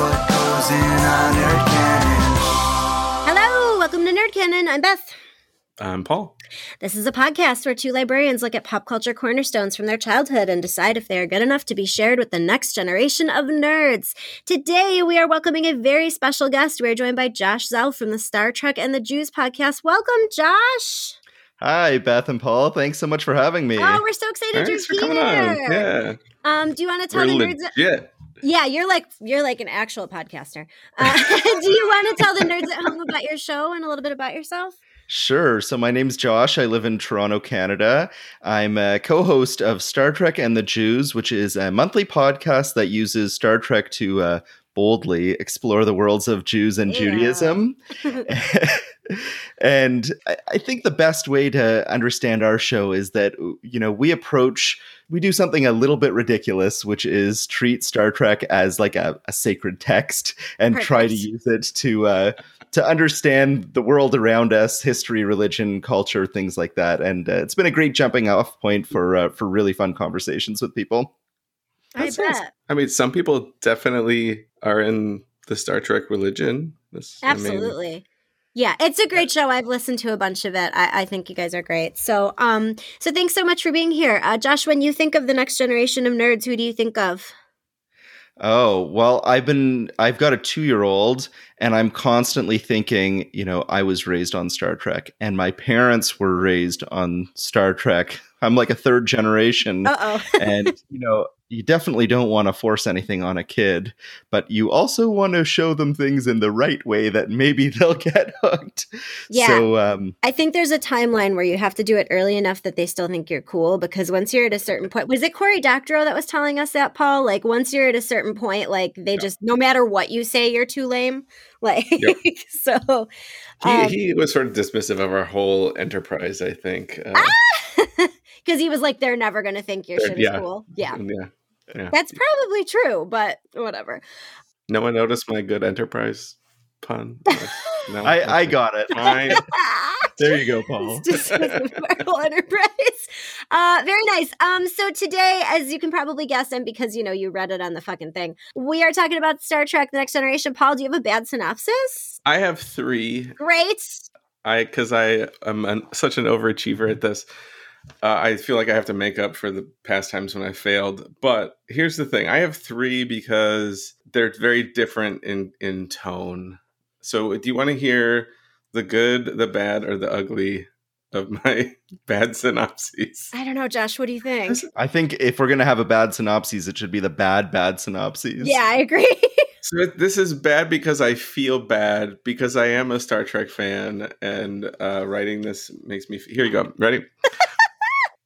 what goes in on Nerdcanon. Hello, welcome to Nerdcanon. I'm Beth. I'm Paul. This is a podcast where two librarians look at pop culture cornerstones from their childhood and decide if they are good enough to be shared with the next generation of nerds. Today, we are welcoming a very special guest. We are joined by Josh Zell from the Star Trek and the Jews podcast. Welcome, Josh. Hi, Beth and Paul. Thanks so much for having me. Oh, we're so excited you're here. On. Yeah. Do you want to tell the nerds? Yeah, you're like an actual podcaster. Do you want to tell the nerds at home about your show and a little bit about yourself? Sure. So my name's Josh. I live in Toronto, Canada. I'm a co-host of Star Trek and the Jews, which is a monthly podcast that uses Star Trek to boldly explore the worlds of Jews and Judaism. And I think the best way to understand our show is that, you know, we do something a little bit ridiculous, which is treat Star Trek as like a sacred text and try to use it to understand the world around us, history, religion, culture, things like that. And it's been a great jumping off point for really fun conversations with people. I bet. I mean, some people definitely are in the Star Trek religion. Absolutely. Amazing. Yeah, it's a great show. I've listened to a bunch of it. I think you guys are great. So so thanks so much for being here. Josh, when you think of the next generation of nerds, who do you think of? Oh, well, I've got a 2-year-old and I'm constantly thinking, you know, I was raised on Star Trek and my parents were raised on Star Trek. I'm like a third generation. Uh-oh. And, you know, you definitely don't want to force anything on a kid, but you also want to show them things in the right way that maybe they'll get hooked. Yeah. So, I think there's a timeline where you have to do it early enough that they still think you're cool, because once you're at a certain point, was it Cory Doctorow that was telling us that, Paul? Like, once you're at a certain point, like they just, no matter what you say, you're too lame. Like, yep. So he was sort of dismissive of our whole enterprise, I think. Because he was like, they're never going to think your shit is cool. Yeah. That's probably true, but whatever. No one noticed my good enterprise pun. No, I got it. There you go, Paul. Just enterprise. Very nice. So today, as you can probably guess, and because, you know, you read it on the fucking thing, we are talking about Star Trek: The Next Generation. Paul, do you have a bad synopsis? I have 3. Great. Because I am such an overachiever at this. I feel like I have to make up for the past times when I failed. But here's the thing. I have 3 because they're very different in tone. So do you want to hear the good, the bad, or the ugly of my bad synopses? I don't know, Josh. What do you think? I think if we're going to have a bad synopsis, it should be the bad synopses. Yeah, I agree. So this is bad because I feel bad because I am a Star Trek fan. And writing this makes me... Here you go. Ready?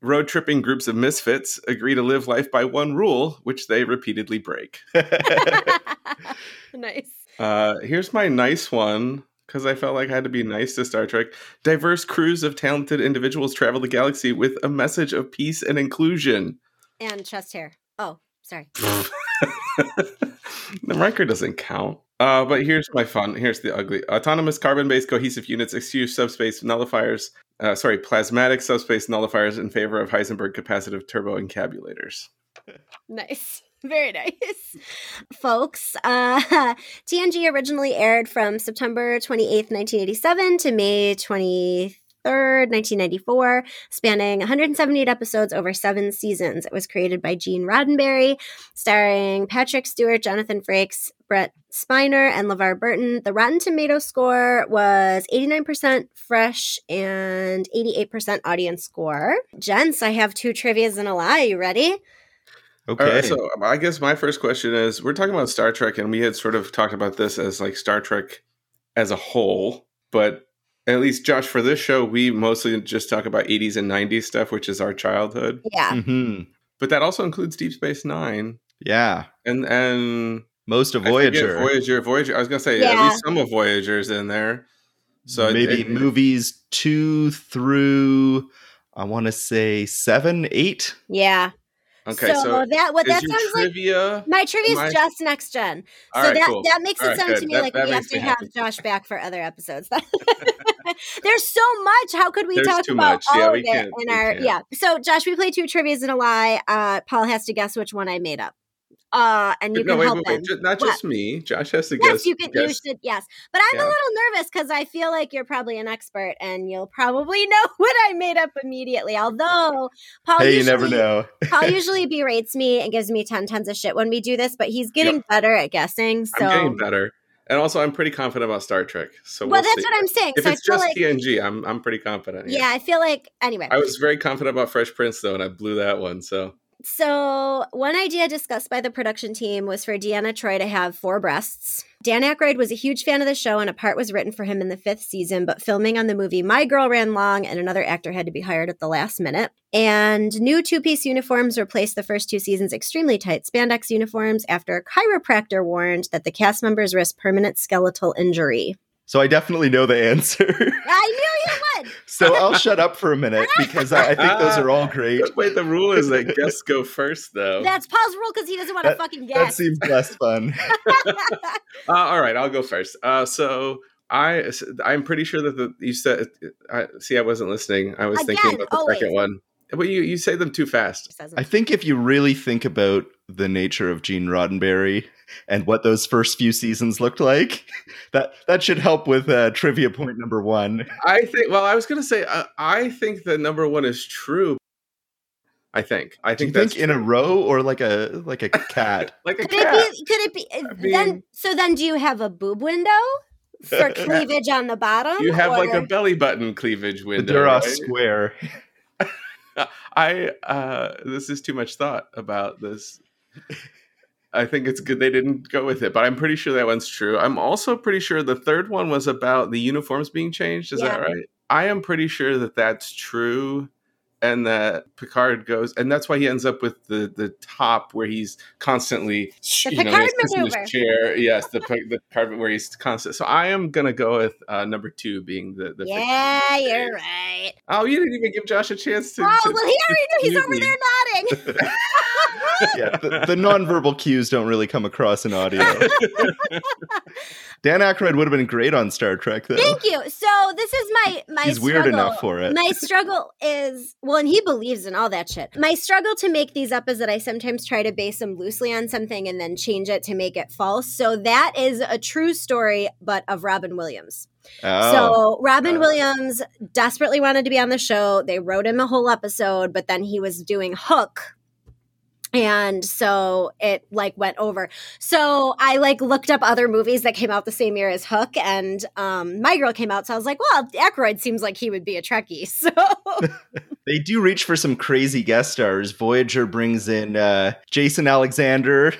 Road-tripping groups of misfits agree to live life by one rule, which they repeatedly break. Nice. Here's my nice one, because I felt like I had to be nice to Star Trek. Diverse crews of talented individuals travel the galaxy with a message of peace and inclusion. And chest hair. Oh, sorry. The record doesn't count. But here's my fun. Here's the ugly. Autonomous carbon-based cohesive units excuse subspace nullifiers. Plasmatic subspace nullifiers in favor of Heisenberg capacitive turbo encabulators. Nice. Very nice. Folks, TNG originally aired from September 28th, 1987 to May 23rd, 1994, spanning 178 episodes over 7 seasons. It was created by Gene Roddenberry, starring Patrick Stewart, Jonathan Frakes, Brent Spiner, and LeVar Burton. The Rotten Tomato score was 89% fresh and 88% audience score. Gents, I have 2 trivias and a lie. You ready? Okay. All right, so I guess my first question is, we're talking about Star Trek, and we had sort of talked about this as like Star Trek as a whole, but at least, Josh, for this show, we mostly just talk about 80s and 90s stuff, which is our childhood. Yeah. Mm-hmm. But that also includes Deep Space Nine. Yeah. And most of Voyager. Voyager. I was going to say, at least some of Voyager's in there. So maybe movies 2 through, I want to say, 7, 8. Yeah. Okay, so that sounds trivia, like my trivia is just next gen. So right, that, cool. That makes it right, sound good. To me that, like that we have to have Josh back for other episodes. There's so much. How could we talk about all of it in our? Yeah. So Josh, we play 2 trivias and a lie. Paul has to guess which one I made up. And you can help them. Not just me. Josh has to guess. Yes, you can. Guess. You should. Yes, but I'm a little nervous because I feel like you're probably an expert and you'll probably know what I made up immediately. Although Paul, you never know. Paul usually berates me and gives me tons of shit when we do this, but he's getting better at guessing. So I'm getting better, and also I'm pretty confident about Star Trek. So that's see. What I'm saying. If so it's just TNG, I'm pretty confident. Yeah, I feel like anyway. I was very confident about Fresh Prince though, and I blew that one. So one idea discussed by the production team was for Deanna Troi to have 4 breasts. Dan Aykroyd was a huge fan of the show, and a part was written for him in the 5th season, but filming on the movie My Girl ran long, and another actor had to be hired at the last minute. And new 2-piece uniforms replaced the first 2 seasons' extremely tight spandex uniforms after a chiropractor warned that the cast members risked permanent skeletal injury. So I definitely know the answer. I knew you would. So I'll shut up for a minute because I think those are all great. Wait, the rule is that guests go first, though. That's Paul's rule because he doesn't want to fucking guess. That seems less fun. All right, I'll go first. So I'm pretty sure that you said. I wasn't listening. I was thinking about the second one. But you say them too fast. I think if you really think about the nature of Gene Roddenberry and what those first few seasons looked like, that should help with trivia point number 1. I think. Well, I was going to say I think that number 1 is true. I think. Do you think in a row or like a cat? Like a cat. Could it be? I mean, then do you have a boob window? For cleavage on the bottom, you have like a belly button cleavage window. They're all square. This is too much thought about this. I think it's good they didn't go with it, but I'm pretty sure that one's true. I'm also pretty sure the third one was about the uniforms being changed. Is that right? I am pretty sure that that's true, and that Picard goes, and that's why he ends up with the top where he's constantly in his chair. Yes, the Picard where he's constant. So I am gonna go with number 2 being the. Yeah, you're right. Oh, you didn't even give Josh a chance to. Oh, well, he already knew. He's over there nodding. Yeah, the nonverbal cues don't really come across in audio. Dan Aykroyd would have been great on Star Trek, though. Thank you. So this is my He's struggle. Weird enough for it. My struggle is, and he believes in all that shit. My struggle to make these up is that I sometimes try to base them loosely on something and then change it to make it false. So that is a true story, but of Robin Williams. So Robin Williams desperately wanted to be on the show. They wrote him a whole episode, but then he was doing Hook. And so it went over. So I looked up other movies that came out the same year as Hook, and My Girl came out. So I was like, well, Aykroyd seems like he would be a Trekkie. So they do reach for some crazy guest stars. Voyager brings in Jason Alexander,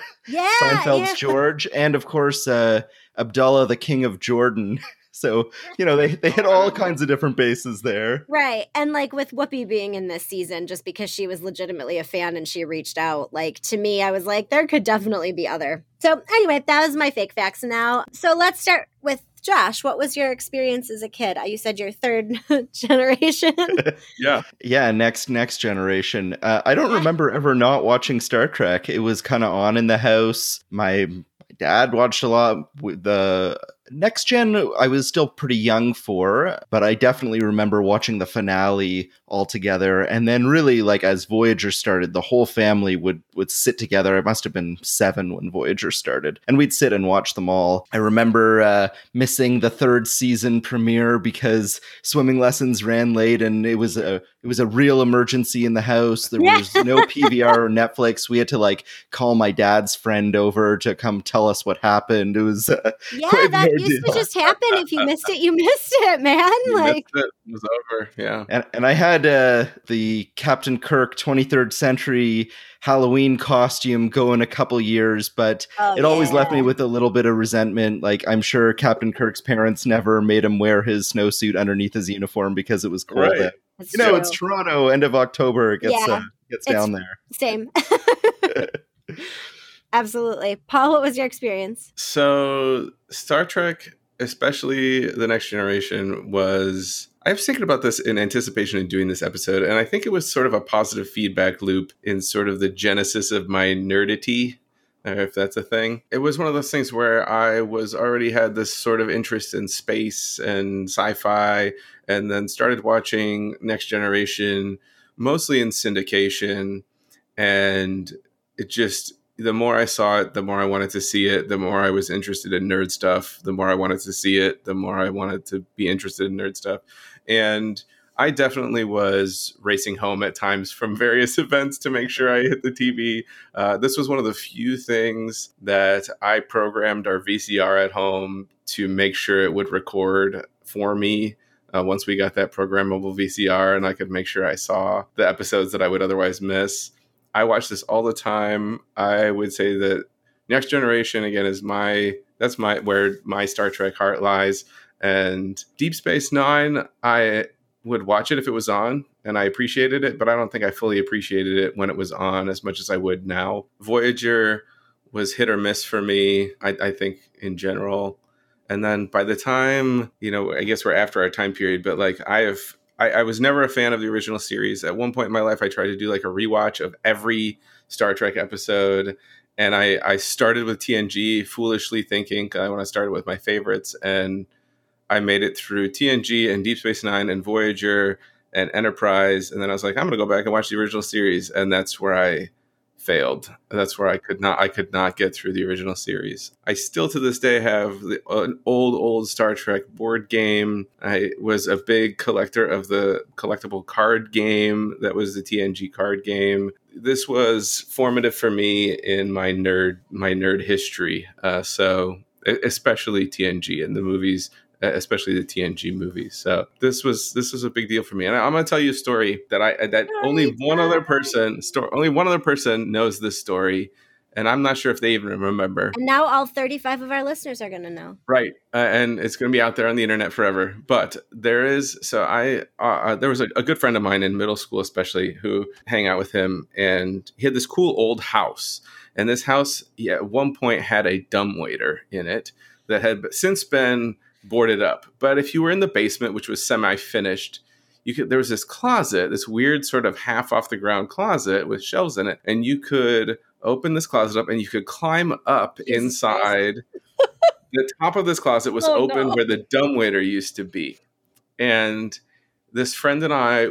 Seinfeld's George, and of course Abdullah, the King of Jordan. So, they hit all kinds of different bases there. Right. And with Whoopi being in this season, just because she was legitimately a fan and she reached out, to me, I was like, there could definitely be other. So anyway, that was my fake facts now. So let's start with Josh. What was your experience as a kid? You said you're 3rd generation. Yeah. Yeah. Next generation. I don't remember ever not watching Star Trek. It was kind of on in the house. My dad watched a lot with the... Next Gen, I was still pretty young for, but I definitely remember watching the finale all together. And then really, as Voyager started, the whole family would sit together. I must have been 7 when Voyager started. And we'd sit and watch them all. I remember missing the 3rd season premiere because swimming lessons ran late, and it was a real emergency in the house. There was no PVR or Netflix. We had to, call my dad's friend over to come tell us what happened. It was quite that used to just happen. If you missed it, you missed it, man. It was over. Yeah. And I had the Captain Kirk 23rd century Halloween costume go in a couple years, but it always left me with a little bit of resentment. I'm sure Captain Kirk's parents never made him wear his snowsuit underneath his uniform because it was cold. Right. It's Toronto, end of October. It gets gets down there. Same. Absolutely. Paul, what was your experience? So Star Trek, especially The Next Generation, I was thinking about this in anticipation of doing this episode, and I think it was sort of a positive feedback loop in sort of the genesis of my nerdity, if that's a thing. It was one of those things where I already had this sort of interest in space and sci-fi, and then started watching Next Generation, mostly in syndication, and it just... the more I saw it, the more I wanted to see it, the more I was interested in nerd stuff, the more I wanted to see it, the more I wanted to be interested in nerd stuff. And I definitely was racing home at times from various events to make sure I hit the TV. This was one of the few things that I programmed our VCR at home to make sure it would record for me. Once we got that programmable VCR and I could make sure I saw the episodes that I would otherwise miss. I watch this all the time. I would say that Next Generation, again, is where my Star Trek heart lies. And Deep Space Nine, I would watch it if it was on, and I appreciated it, but I don't think I fully appreciated it when it was on as much as I would now. Voyager was hit or miss for me, I think, in general. And then by the time, I guess we're after our time period, but I was never a fan of the original series. At one point in my life, I tried to do a rewatch of every Star Trek episode. And I started with TNG, foolishly thinking I want to start with my favorites. And I made it through TNG and Deep Space Nine and Voyager and Enterprise. And then I was like, I'm going to go back and watch the original series. And that's where I failed. That's where I could not get through the original series. I still to this day have an old Star Trek board game. I was a big collector of the collectible card game that was the TNG card game. This was formative for me in my nerd history. So especially TNG and the movies, especially the TNG movies. So this was a big deal for me. And I'm going to tell you a story only one other person knows this story. And I'm not sure if they even remember. And now all 35 of our listeners are going to know. Right. And it's going to be out there on the internet forever. But there was a good friend of mine in middle school, especially, who hang out with him. And he had this cool old house. And this house at one point had a dumbwaiter in it that had since been boarded up. But if you were in the basement, which was semi-finished, there was this closet, this weird sort of half off the ground closet with shelves in it. And you could open this closet up and you could climb up inside. The top of this closet was where the dumbwaiter used to be. And this friend and I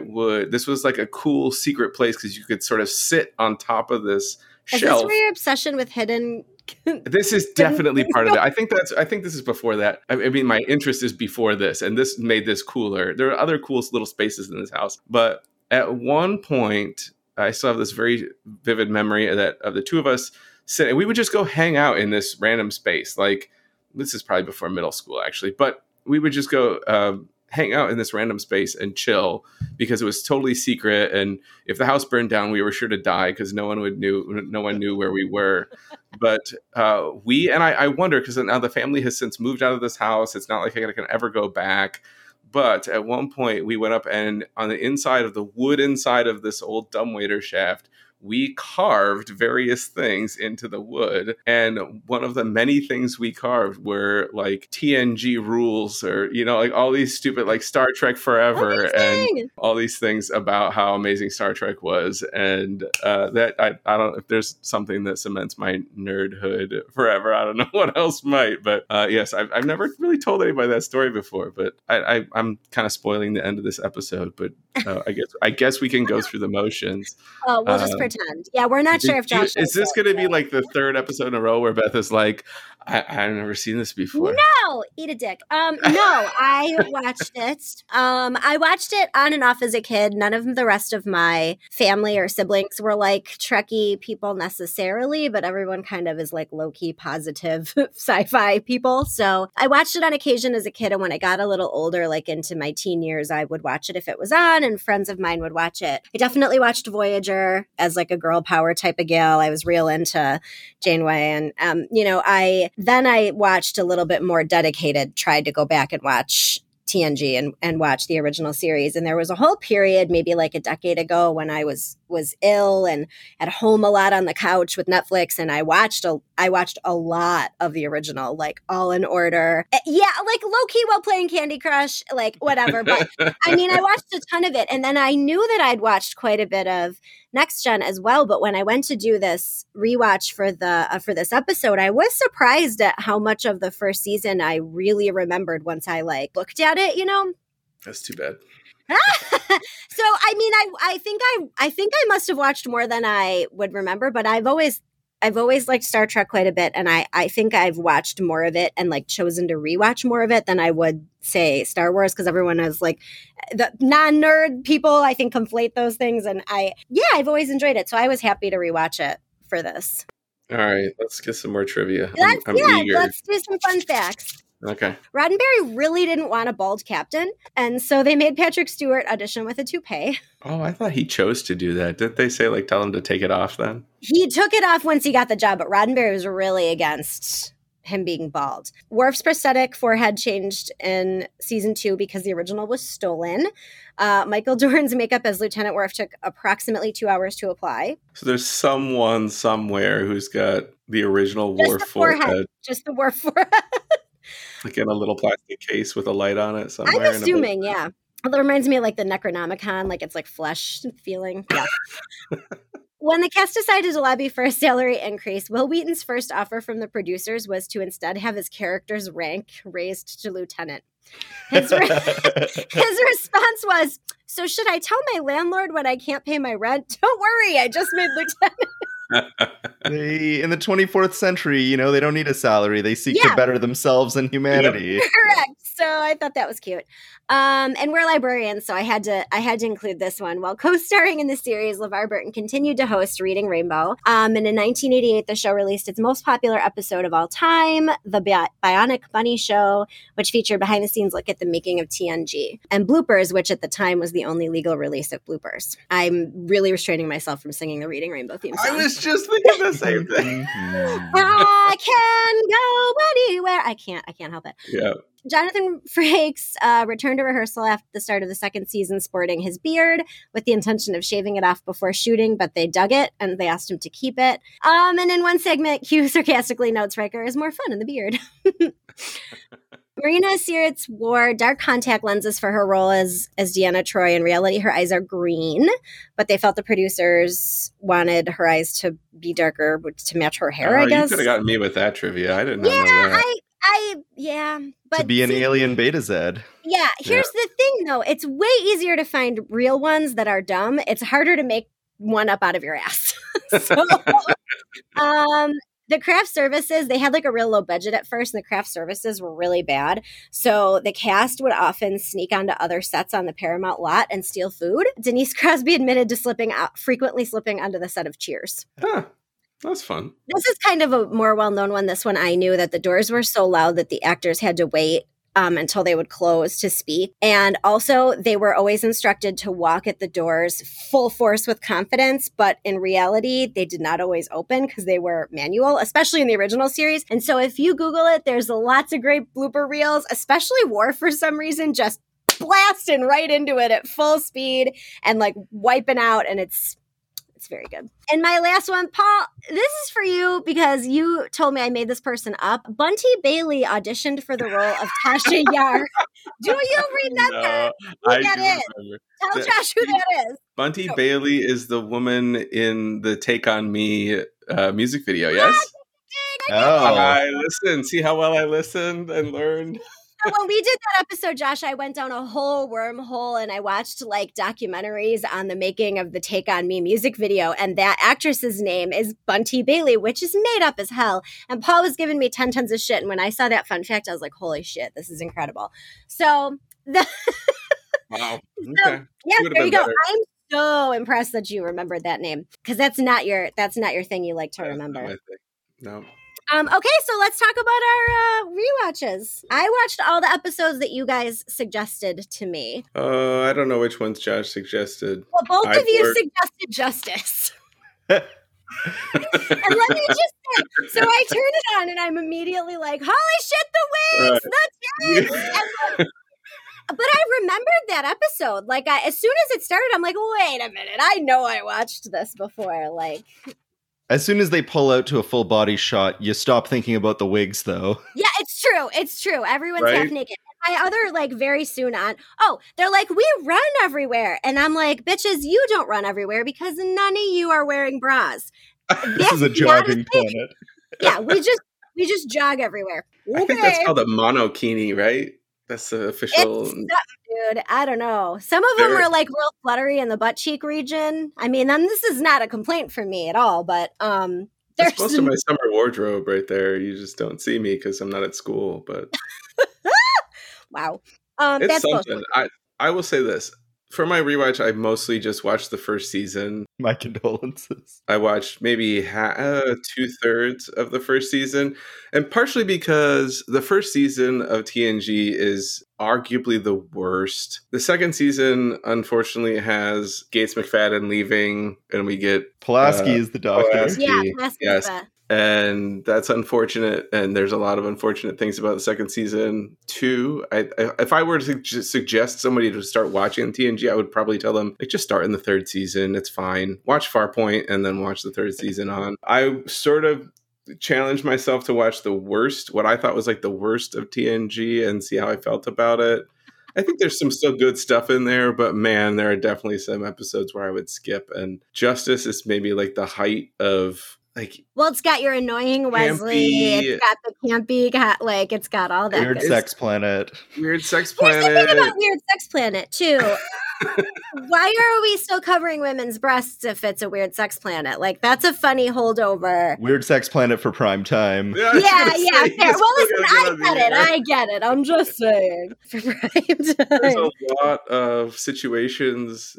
this was a cool secret place because you could sort of sit on top of this shelf. Is this where your obsession with hidden... This is definitely part of it. I think this is before that. I mean, my interest is before this, and this made this cooler. There are other cool little spaces in this house, but at one point, I still have this very vivid memory of the two of us sitting, and we would just go hang out in this random space. This is probably before middle school, actually, but we would just go hang out in this random space and chill because it was totally secret. And if the house burned down, we were sure to die because no one knew where we were. But I wonder, because now the family has since moved out of this house. It's not like I can ever go back. But at one point we went up and on the inside of the wood inside of this old dumbwaiter shaft, we carved various things into the wood. And one of the many things we carved were TNG rules or, all these stupid Star Trek Forever and all these things about how amazing Star Trek was. And that I don't know if there's something that cements my nerdhood forever. I don't know what else might. But yes, I've never really told anybody that story before. But I'm kind of spoiling the end of this episode. But I guess we can go through the motions. Oh, we'll just pretend. Yeah, we're not sure if Josh... Is this going to be the third episode in a row where Beth is I've never seen this before? No! Eat a dick. No, I watched it. I watched it on and off as a kid. None of the rest of my family or siblings were Trekkie people necessarily, but everyone kind of is low-key positive sci-fi people. So I watched it on occasion as a kid, and when I got a little older, into my teen years, I would watch it if it was on, and friends of mine would watch it. I definitely watched Voyager as a girl power type of gal. I was real into Janeway. And, I watched a little bit more dedicated, tried to go back and watch TNG and watch the original series. And there was a whole period, maybe a decade ago, when I was ill and at home a lot on the couch with Netflix. And I watched a lot of the original, All in Order. Yeah, low-key while playing Candy Crush, whatever. But I watched a ton of it. And then I knew that I'd watched quite a bit of Next Gen as well. But when I went to do this rewatch for the for this episode, I was surprised at how much of the first season I really remembered once I looked at it, That's too bad. So, I think I must have watched more than I would remember, but I've always I've always liked Star Trek quite a bit, and I think I've watched more of it and like chosen to rewatch more of it than I would say Star Wars, because everyone is like the non-nerd people, I think, conflate those things. And I've always enjoyed it. So I was happy to rewatch it for this. All right, let's get some more trivia. I'm eager. Let's do some fun facts. Okay. Roddenberry really didn't want a bald captain, and so they made Patrick Stewart audition with a toupee. Oh, I thought he chose to do that. Didn't they say, like, tell him to take it off then? He took it off once he got the job, but Roddenberry was really against him being bald. Worf's prosthetic forehead changed in season 2 because the original was stolen. Michael Dorn's makeup as Lieutenant Worf took approximately 2 hours to apply. So there's someone somewhere who's got the original Worf forehead. Just the Worf forehead. Like in a little plastic case with a light on it somewhere. I'm assuming, yeah. It reminds me of like the Necronomicon, like it's like flesh feeling. Yeah. When the cast decided to lobby for a salary increase, Will Wheaton's first offer from the producers was to instead have his character's rank raised to lieutenant. His response was, "So should I tell my landlord when I can't pay my rent? Don't worry, I just made lieutenant." In the 24th century, you know, they don't need a salary. They seek to better themselves and humanity. Yep. Correct. So I thought that was cute. And we're librarians, so I had to include this one. While co-starring in the series, LeVar Burton continued to host Reading Rainbow. And in 1988, the show released its most popular episode of all time, the Bionic Bunny Show, which featured behind-the-scenes look at the making of TNG and bloopers, which at the time was the only legal release of bloopers. I'm really restraining myself from singing the Reading Rainbow theme song. I was just thinking the same thing. I can go anywhere. I can't help it. Yeah. Jonathan Frakes returned to rehearsal after the start of the second season sporting his beard with the intention of shaving it off before shooting, but they dug it and they asked him to keep it. And in one segment, Q sarcastically notes Riker is more fun in the beard. Marina Sirtis wore dark contact lenses for her role as Deanna Troi. In reality, her eyes are green, but they felt the producers wanted her eyes to be darker to match her hair, I guess. You could have gotten me with that trivia. I didn't know that. But to be an alien beta Z. Yeah, here's the thing, though. It's way easier to find real ones that are dumb. It's harder to make one up out of your ass. So, the craft services, they had like a real low budget at first, and the craft services were really bad. So the cast would often sneak onto other sets on the Paramount lot and steal food. Denise Crosby admitted to frequently slipping onto the set of Cheers. Huh. That's fun. This is kind of a more well-known one. This one I knew, that the doors were so loud that the actors had to wait until they would close to speak. And also, they were always instructed to walk at the doors full force with confidence. But in reality, they did not always open because they were manual, especially in the original series. And so if you Google it, there's lots of great blooper reels, especially War for some reason, just blasting right into it at full speed and like wiping out. And it's very good. And my last one, Paul, this is for you because you told me I made this person up. Bunty Bailey auditioned for the role of Tasha Yar. Do you remember who that is? Tell Josh who that is. Bunty Bailey is the woman in the Take On Me music video, yes? I listened. See how well I listened and learned? When we did that episode, Josh, I went down a whole wormhole and I watched like documentaries on the making of the Take On Me music video. And that actress's name is Bunty Bailey, which is made up as hell. And Paul was giving me 10 tons of shit. And when I saw that fun fact, I was like, holy shit, this is incredible. So, wow. Okay. So, yeah, there you go. Better. I'm so impressed that you remembered that name, because that's not your thing you like to remember. Not my thing. No. Okay, so let's talk about our rewatches. I watched all the episodes that you guys suggested to me. I don't know which ones Josh suggested. Well, both of you suggested Justice. And let me just say, so I turn it on and I'm immediately like, holy shit, the wigs, the wigs! But I remembered that episode. Like, as soon as it started, I'm like, wait a minute, I know I watched this before, like... As soon as they pull out to a full body shot, you stop thinking about the wigs, though. Yeah, it's true. It's true. Everyone's half naked. My other, like, very soon on, they're like, we run everywhere. And I'm like, bitches, you don't run everywhere because none of you are wearing bras. This is a jogging planet. Yeah, we just jog everywhere. Okay. I think that's called a monokini, right? That's the official... Dude, I don't know. Some of them were like real fluttery in the butt cheek region. I mean, this is not a complaint for me at all, but That's most of my summer wardrobe right there. You just don't see me because I'm not at school, but wow. It's that's something. I will say this. For my rewatch, I mostly just watched the first season. My condolences. I watched maybe 2/3 of the first season. And partially because the first season of TNG is arguably the worst. The second season, unfortunately, has Gates McFadden leaving. And we get... Pulaski is the doctor. Pulaski. Yeah, Pulaski. Yes. And that's unfortunate. And there's a lot of unfortunate things about the second season too. If I were to suggest somebody to start watching TNG, I would probably tell them, like, just start in the third season. It's fine. Watch Farpoint and then watch the third season on. I sort of challenged myself to watch the worst, what I thought was like the worst of TNG, and see how I felt about it. I think there's some still good stuff in there, but man, there are definitely some episodes where I would skip. And Justice is maybe like the height of... Well, it's got your annoying Wesley. Campy. It's got the campy. It's got all that. Weird Sex Planet. Here's the thing about Weird Sex Planet too. Why are we still covering women's breasts if it's a Weird Sex Planet? That's a funny holdover. Weird Sex Planet for prime time. Yeah. Fair. Well, listen, I get it. I'm just saying. For prime time. There's a lot of situations.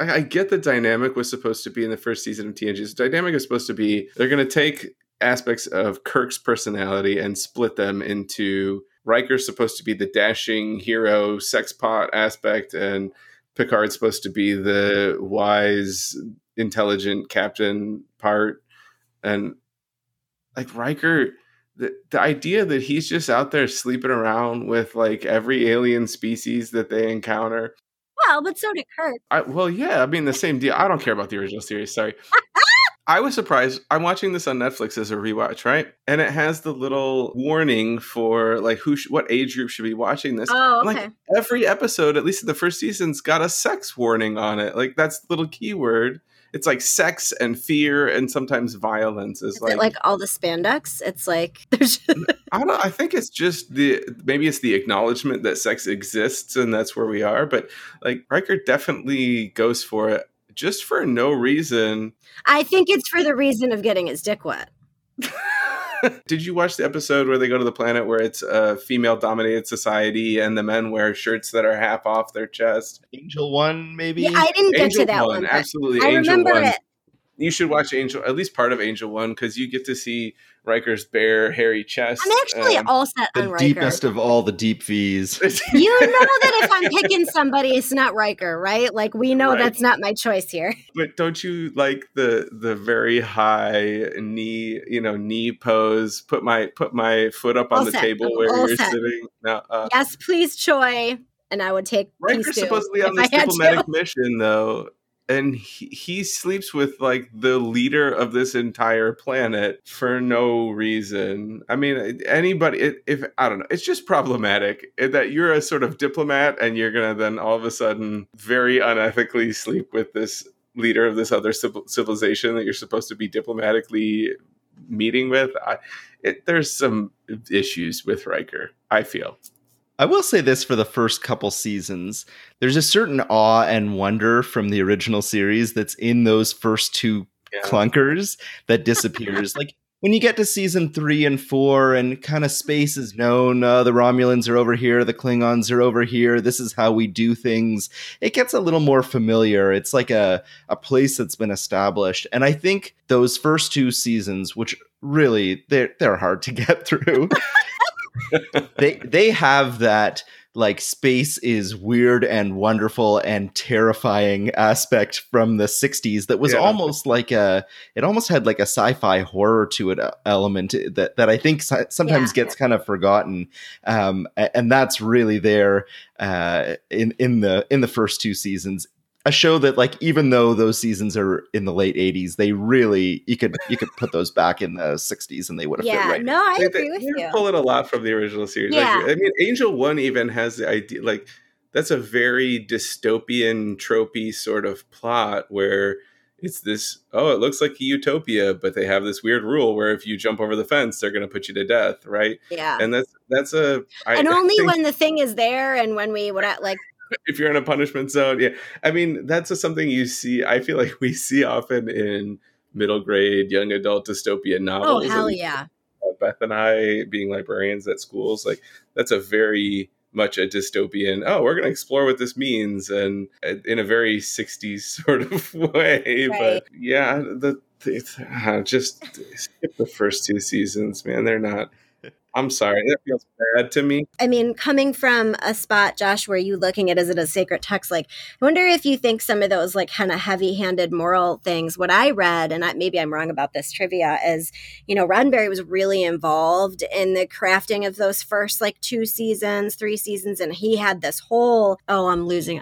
I get the dynamic was supposed to be in the first season of TNG. The dynamic is supposed to be they're going to take aspects of Kirk's personality and split them into Riker's supposed to be the dashing hero sex pot aspect, and Picard's supposed to be the wise, intelligent captain part. And Riker... The idea that he's just out there sleeping around with every alien species that they encounter... Well, but so did Kirk. The same deal. I don't care about the original series. Sorry. I was surprised. I'm watching this on Netflix as a rewatch, right? And it has the little warning for what age group should be watching this. Oh, okay. Every episode, at least in the first season's got a sex warning on it. That's the little keyword. It's sex and fear and sometimes violence. Is it all the spandex? It's there's just... I think it's just the acknowledgement that sex exists and that's where we are. But Riker definitely goes for it just for no reason. I think it's for the reason of getting his dick wet. Did you watch the episode where they go to the planet where it's a female-dominated society and the men wear shirts that are half off their chest? Angel One, maybe? Yeah, I didn't get to that one. Absolutely, Angel One. I remember it. You should watch at least part of Angel One, because you get to see Riker's bare, hairy chest. I'm actually all set on Riker. The deepest of all the deep V's. You know that if I'm picking somebody, it's not Riker, right? We know that's not my choice here. But don't you like the very high knee pose? Put my foot up on all the set. Table where all you're set. Sitting. No, yes, please, Choi. And I would take Riker supposedly on this diplomatic mission, though. And he sleeps with the leader of this entire planet for no reason. I mean, anybody, I don't know, it's just problematic that you're a sort of diplomat and you're going to then all of a sudden very unethically sleep with this leader of this other civilization that you're supposed to be diplomatically meeting with. There's some issues with Riker, I feel. I will say this for the first couple seasons. There's a certain awe and wonder from the original series that's in those first two clunkers that disappears. When you get to season 3 and 4 and kind of space is known, the Romulans are over here, the Klingons are over here, this is how we do things, it gets a little more familiar. It's a place that's been established. And I think those first two seasons, which really, they're hard to get through. they have that space is weird and wonderful and terrifying aspect from the 60s that was almost it almost had a sci-fi horror to it element that I think sometimes gets kind of forgotten, and that's really there in the first two seasons. A show that, even though those seasons are in the late 80s, they really, you could put those back in the 60s and they would have fit right. Yeah, no, I agree with you. They pull it a lot from the original series. Yeah. Angel One even has the idea, that's a very dystopian, tropey sort of plot where it's this, it looks like a utopia, but they have this weird rule where if you jump over the fence, they're going to put you to death, right? Yeah. And that's when the thing is there and when we would, if you're in a punishment zone. That's something you see. I feel like we see often in middle grade young adult dystopia novels. Oh, hell yeah. Beth and I being librarians at schools, like that's a very much a dystopian, oh, we're going to explore what this means, and in a very 60s sort of way. Right. But yeah, just skip the first two seasons, man. They're not, I'm sorry, that feels bad to me. I mean, coming from a spot, Josh, where you looking at is it a sacred text, like, I wonder if you think some of those like kind of heavy-handed moral things, what I read, and maybe I'm wrong about this trivia, is, you know, Roddenberry was really involved in the crafting of those first like 2 seasons, 3 seasons, and he had this whole, I'm losing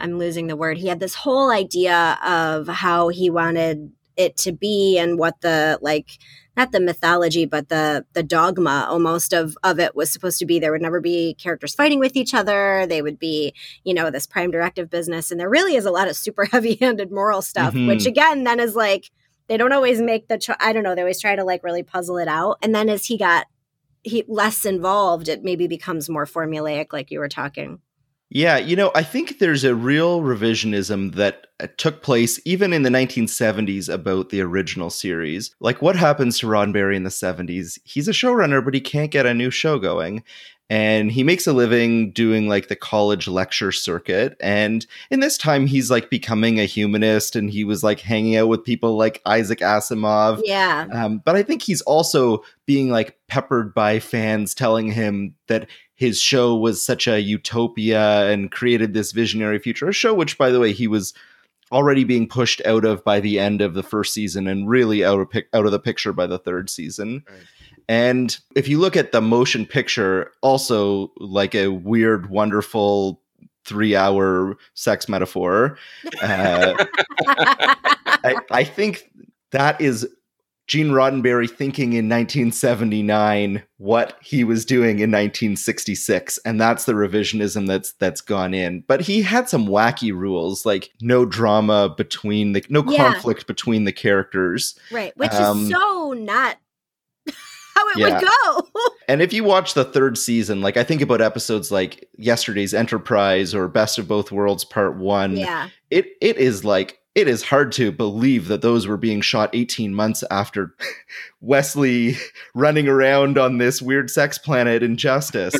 the word. He had this whole idea of how he wanted it to be and what the like, not the mythology, but the dogma almost of it was supposed to be. There would never be characters fighting with each other. They would be, you know, this prime directive business. And there really is a lot of super heavy-handed moral stuff, mm-hmm. which again, then is like, they don't always make they always try to like really puzzle it out. And then as he got less involved, it maybe becomes more formulaic, like you were talking. Yeah, you know, I think there's a real revisionism that took place even in the 1970s about the original series. Like, what happens to Roddenberry in the 70s? He's a showrunner, but he can't get a new show going. And he makes a living doing like the college lecture circuit. And in this time, he's like becoming a humanist, and he was like hanging out with people like Isaac Asimov. Yeah. But I think he's also being like peppered by fans telling him that his show was such a utopia and created this visionary future, a show which, by the way, he was already being pushed out of by the end of the first season and really out of the picture by the third season. Right. And if you look at the motion picture, also like a weird, wonderful 3-hour sex metaphor, I think that is Gene Roddenberry thinking in 1979 what he was doing in 1966, and that's the revisionism that's gone in. But he had some wacky rules, like no drama between the conflict between the characters, right? Which is so not how it would go. And if you watch the third season, like I think about episodes like yesterday's Enterprise or Best of Both Worlds Part 1, it is hard to believe that those were being shot 18 months after Wesley running around on this weird sex planet Injustice.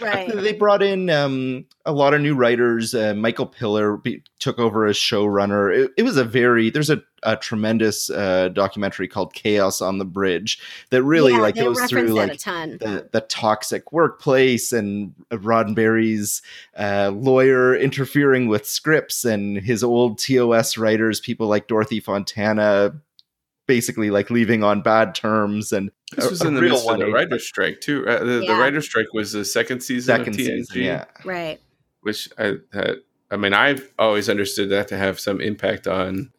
Right. They brought in a lot of new writers. Michael Piller took over as showrunner. It was there's a tremendous documentary called Chaos on the Bridge that really goes through like the toxic workplace and Roddenberry's lawyer interfering with scripts and his old TOS writers, people like Dorothy Fontana, basically like leaving on bad terms. And this was in the midst of the writer's strike too. The writer's strike was the second season of TNG, right? Which I've always understood that to have some impact on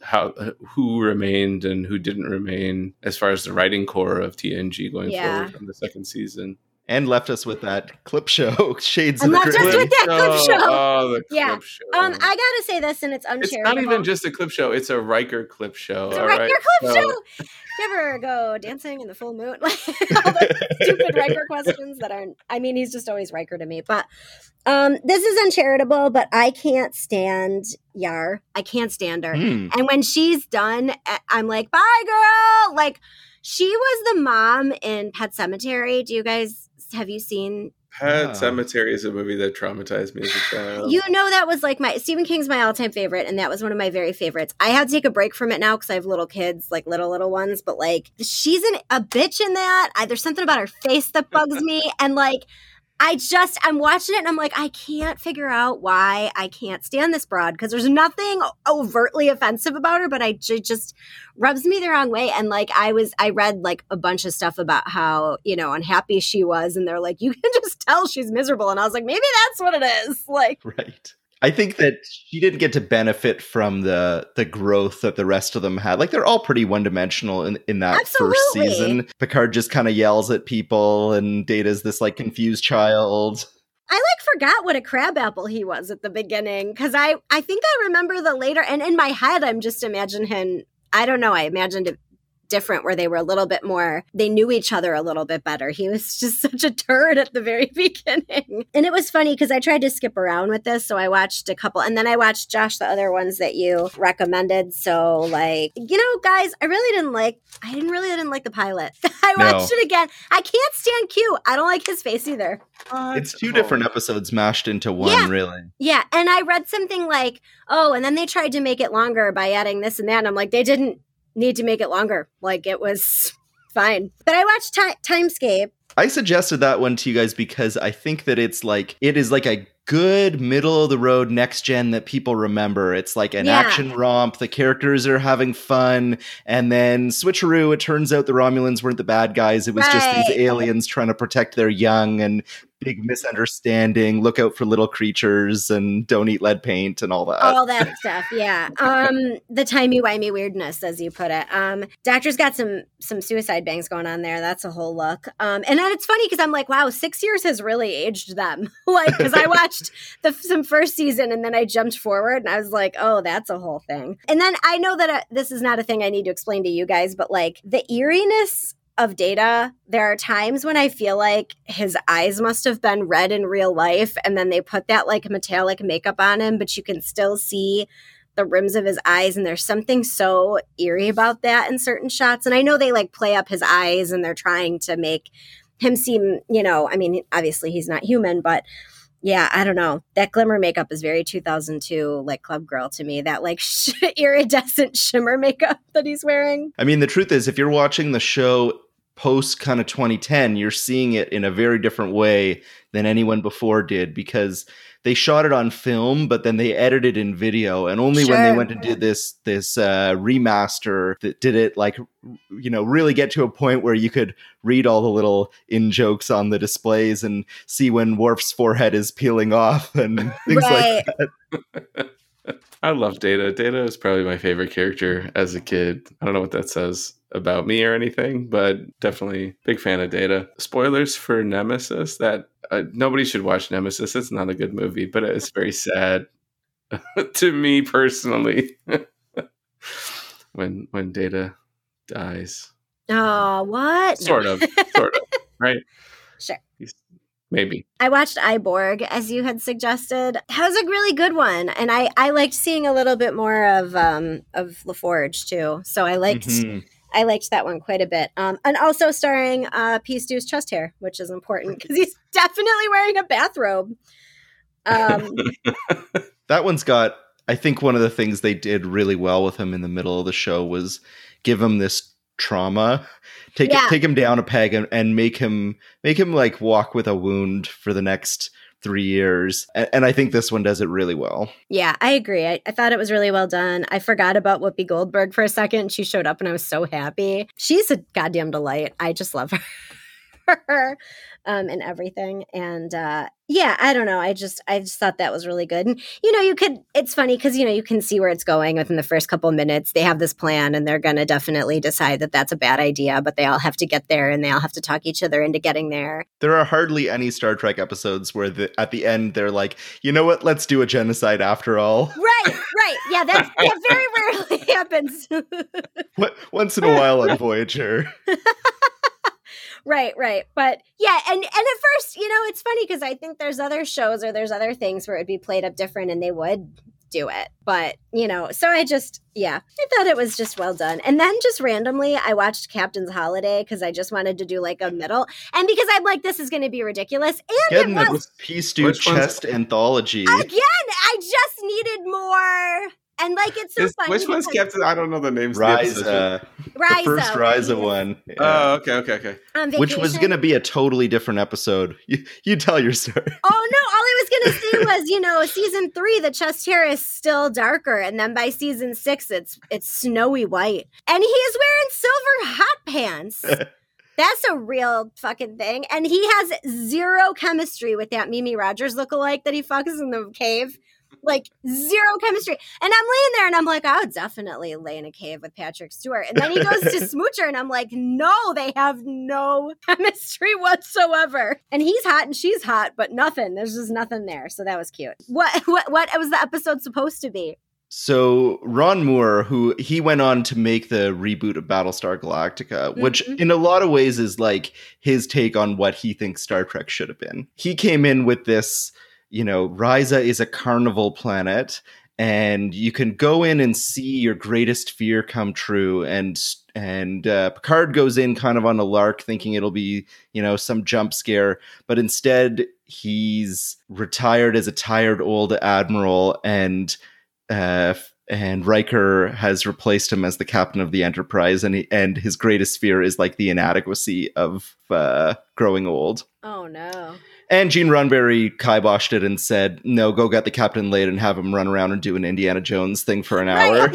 who remained and who didn't remain as far as the writing core of TNG going forward from the second season. And left us with that clip show, Shades of the Gray. Left us with that clip show. Oh, the clip show. I gotta say this, and it's unshareable. It's not even just a clip show; it's a Riker clip show. It's a Riker clip show. You ever go dancing in the full moon? Like all those stupid Riker questions that aren't. I mean, he's just always Riker to me. But this is uncharitable. But I can't stand Yar. I can't stand her. Mm. And when she's done, I'm like, bye, girl. Like. She was the mom in Pet Sematary. Do you guys, have you seen? Pet Sematary is a movie that traumatized me as a child. You know, that was like Stephen King's my all-time favorite, and that was one of my very favorites. I had to take a break from it now because I have little kids, like little ones, but like she's a bitch in that. There's something about her face that bugs me. And like, I'm watching it and I'm like, I can't figure out why I can't stand this broad because there's nothing overtly offensive about her, but it just rubs me the wrong way. And like, I read like a bunch of stuff about how, you know, unhappy she was. And they're like, you can just tell she's miserable. And I was like, maybe that's what it is. Like, right. I think that she didn't get to benefit from the growth that the rest of them had. Like, they're all pretty one-dimensional in that first season. Picard just kind of yells at people, and Data's this, like, confused child. I, like, forgot what a crabapple he was at the beginning, because I think I remember the later, and in my head, I'm just imagining him, I don't know, I imagined it different, where they were a little bit more, they knew each other a little bit better. He was just such a turd at the very beginning. And it was funny because I tried to skip around with this. So I watched a couple, and then I watched, Josh, the other ones that you recommended. So like, you know, guys, I really didn't like the pilot. I watched it again. I can't stand Q. I don't like his face either. It's two different episodes mashed into one, really. Yeah. And I read something like, oh, and then they tried to make it longer by adding this and that. And I'm like, they didn't need to make it longer. Like, it was fine. But I watched Timescape. I suggested that one to you guys because I think that it's like, it is like a good middle of the road next gen that people remember. It's like an action romp. The characters are having fun. And then switcheroo, it turns out the Romulans weren't the bad guys. It was just these aliens trying to protect their young, and big misunderstanding, look out for little creatures and don't eat lead paint and all that. All that stuff, yeah. The timey-wimey weirdness, as you put it. Doctor's got some suicide bangs going on there. That's a whole look. And then it's funny because I'm like, wow, 6 years has really aged them. Like, because I watched some first season and then I jumped forward and I was like, oh, that's a whole thing. And then I know that this is not a thing I need to explain to you guys, but like the eeriness of Data, there are times when I feel like his eyes must have been red in real life, and then they put that like metallic makeup on him, but you can still see the rims of his eyes, and there's something so eerie about that in certain shots. And I know they like play up his eyes and they're trying to make him seem, you know, I mean, obviously he's not human, but yeah, I don't know. That glimmer makeup is very 2002, like Club Girl to me, that like iridescent shimmer makeup that he's wearing. I mean, the truth is, if you're watching the show post kind of 2010, you're seeing it in a very different way than anyone before did, because they shot it on film, but then they edited in video. And only when they went and did this remaster that did it like, you know, really get to a point where you could read all the little in-jokes on the displays and see when Worf's forehead is peeling off and things like that. I love Data. Data is probably my favorite character as a kid. I don't know what that says about me or anything, but definitely big fan of Data. Spoilers for Nemesis. That nobody should watch Nemesis. It's not a good movie, but it's very sad to me personally when Data dies. Oh, what? Sort of, right? Sure. Maybe. I watched Iborg, as you had suggested. That was a really good one. And I liked seeing a little bit more of LaForge too. So I liked that one quite a bit. And also starring P. Stew's chest hair, which is important because he's definitely wearing a bathrobe. That one's got, I think one of the things they did really well with him in the middle of the show was give him this trauma, take him down a peg and make him like walk with a wound for the next 3 years. And I think this one does it really well. Yeah, I agree. I thought it was really well done. I forgot about Whoopi Goldberg for a second. She showed up and I was so happy. She's a goddamn delight. I just love her and everything. And yeah, I don't know. I just thought that was really good. And, you know, it's funny because, you know, you can see where it's going within the first couple of minutes. They have this plan and they're going to definitely decide that that's a bad idea, but they all have to get there and they all have to talk each other into getting there. There are hardly any Star Trek episodes where at the end they're like, you know what, let's do a genocide after all. Right. Yeah, that very rarely happens. Once in a while on Voyager. Right. But yeah, and at first, you know, it's funny because I think there's other shows or there's other things where it would be played up different and they would do it. But, you know, so I thought it was just well done. And then just randomly, I watched Captain's Holiday because I just wanted to do like a middle. And because I'm like, this is going to be ridiculous. And it was P. Stew Chest Anthology. Again, I just needed more. And like, it's so funny. Which one's Captain? I don't know the names. Riza. The first Riza one. Yeah. Oh, okay. Which was going to be a totally different episode. You tell your story. Oh, no. All I was going to say was, you know, season 3, the chest hair is still darker. And then by season 6, it's snowy white. And he is wearing silver hot pants. That's a real fucking thing. And he has zero chemistry with that Mimi Rogers lookalike that he fucks in the cave. Like zero chemistry. And I'm laying there and I'm like, I would definitely lay in a cave with Patrick Stewart. And then he goes to Smoocher and I'm like, no, they have no chemistry whatsoever. And he's hot and she's hot, but nothing. There's just nothing there. So that was cute. What was the episode supposed to be? So Ron Moore, who he went on to make the reboot of Battlestar Galactica, mm-hmm. which in a lot of ways is like his take on what he thinks Star Trek should have been. He came in with this, you know, Risa is a carnival planet and you can go in and see your greatest fear come true. And Picard goes in kind of on a lark thinking it'll be, you know, some jump scare. But instead, he's retired as a tired old admiral, and Riker has replaced him as the captain of the Enterprise, and his greatest fear is like the inadequacy of growing old. Oh, no. And Gene Roddenberry kiboshed it and said, no, go get the captain late and have him run around and do an Indiana Jones thing for an hour.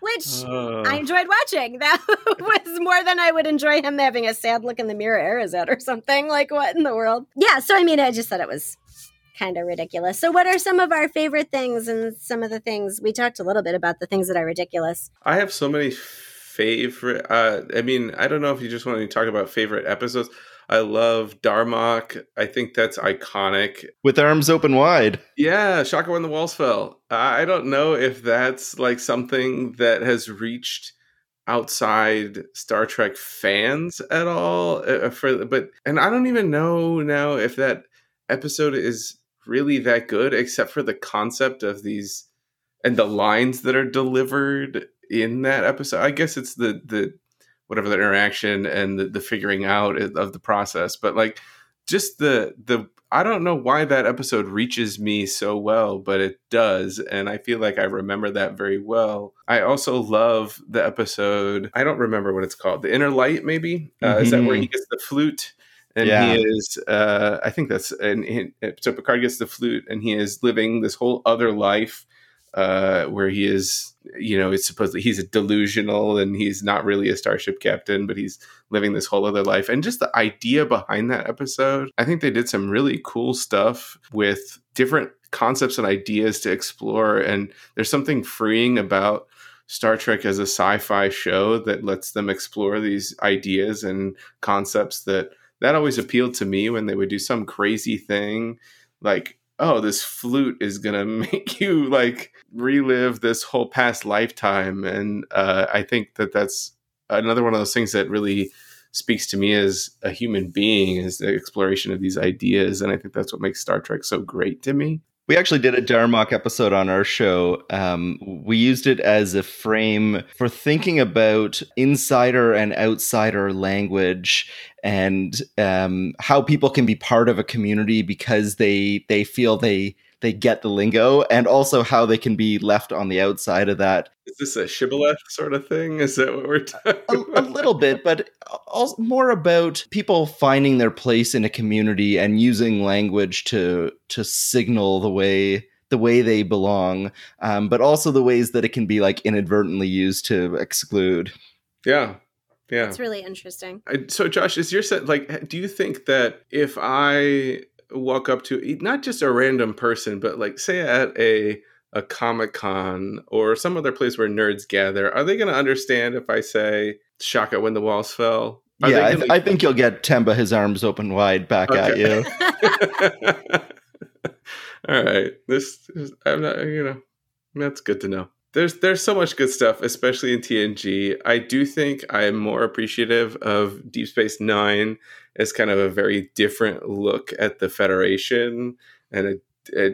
Which I enjoyed watching. That was more than I would enjoy him having a sad look in the mirror Erised or something. Like, what in the world? Yeah, so I mean, I just thought it was kind of ridiculous. So what are some of our favorite things and some of the things? We talked a little bit about the things that are ridiculous. I have so many favorite. I mean, I don't know if you just want to talk about favorite episodes. I love Darmok. I think that's iconic. With arms open wide. Yeah, Shocker when the walls fell. I don't know if that's like something that has reached outside Star Trek fans at all. And I don't even know now if that episode is really that good, except for the concept of these and the lines that are delivered in that episode. I guess it's the whatever the interaction and the figuring out of the process. But like just the I don't know why that episode reaches me so well, but it does. And I feel like I remember that very well. I also love the episode. I don't remember what it's called. The Inner Light, maybe? Mm-hmm. Is that where he gets the flute? And yeah. He is, I think that's, so Picard gets the flute and he is living this whole other life. Where he is, you know, it's supposedly he's a delusional and he's not really a starship captain, but he's living this whole other life. And just the idea behind that episode, I think they did some really cool stuff with different concepts and ideas to explore. And there's something freeing about Star Trek as a sci-fi show that lets them explore these ideas and concepts that always appealed to me when they would do some crazy thing like, oh, this flute is going to make you like relive this whole past lifetime. And I think that's another one of those things that really speaks to me as a human being is the exploration of these ideas. And I think that's what makes Star Trek so great to me. We actually did a Darmok episode on our show. We used it as a frame for thinking about insider and outsider language and how people can be part of a community because they feel they get the lingo, and also how they can be left on the outside of that. Is this a shibboleth sort of thing? Is that what we're talking about? A little bit, but also more about people finding their place in a community and using language to signal the way they belong, but also the ways that it can be like inadvertently used to exclude. Yeah. Yeah. It's really interesting. So Josh, is your set, like, do you think that if I walk up to not just a random person, but like say at a Comic-Con or some other place where nerds gather, are they going to understand if I say Shaka when the walls fell? I think you'll get Temba his arms open wide back at you. All right, I'm not, you know, that's good to know. There's so much good stuff, especially in TNG. I do think I'm more appreciative of Deep Space Nine as kind of a very different look at the Federation and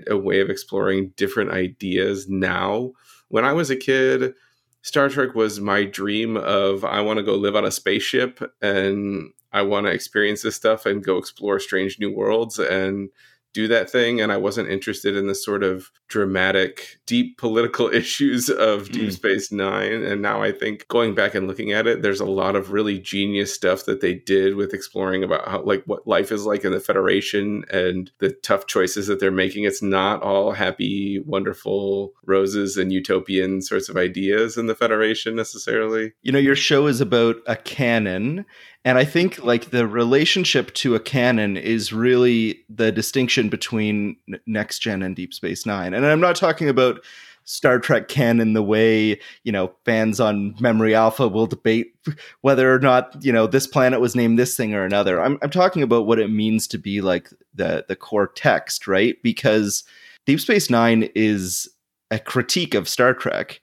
a way of exploring different ideas now. When I was a kid, Star Trek was my dream of I want to go live on a spaceship and I want to experience this stuff and go explore strange new worlds and do that thing, and I wasn't interested in the sort of dramatic, deep political issues of Deep Space Nine. And now I think going back and looking at it, there's a lot of really genius stuff that they did with exploring about how, like, what life is like in the Federation and the tough choices that they're making. It's not all happy, wonderful roses and utopian sorts of ideas in the Federation necessarily. You know, your show is about a canon. And I think like the relationship to a canon is really the distinction between Next Gen and Deep Space Nine. And I'm not talking about Star Trek canon the way, you know, fans on Memory Alpha will debate whether or not, you know, this planet was named this thing or another. I'm talking about what it means to be like the core text, right? Because Deep Space Nine is a critique of Star Trek.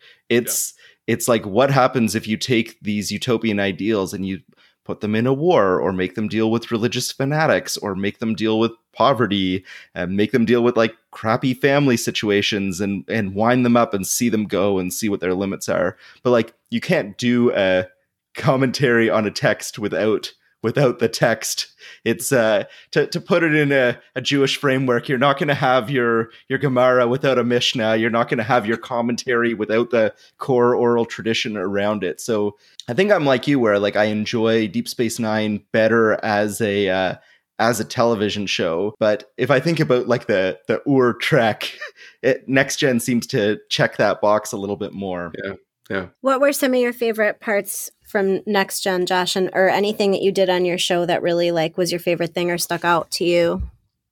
It's like, what happens if you take these utopian ideals and you put them in a war, or make them deal with religious fanatics, or make them deal with poverty, and make them deal with like crappy family situations, and wind them up and see them go and see what their limits are. But like, you can't do a commentary on a text without the text. It's to put it in a Jewish framework, you're not going to have your Gemara without a Mishnah. You're not going to have your commentary without the core oral tradition around it. So I think I'm like you, where like I enjoy Deep Space Nine better as a television show. But if I think about like the Ur Trek, Next Gen seems to check that box a little bit more. Yeah. What were some of your favorite parts from Next Gen, Josh, and or anything that you did on your show that really like was your favorite thing or stuck out to you?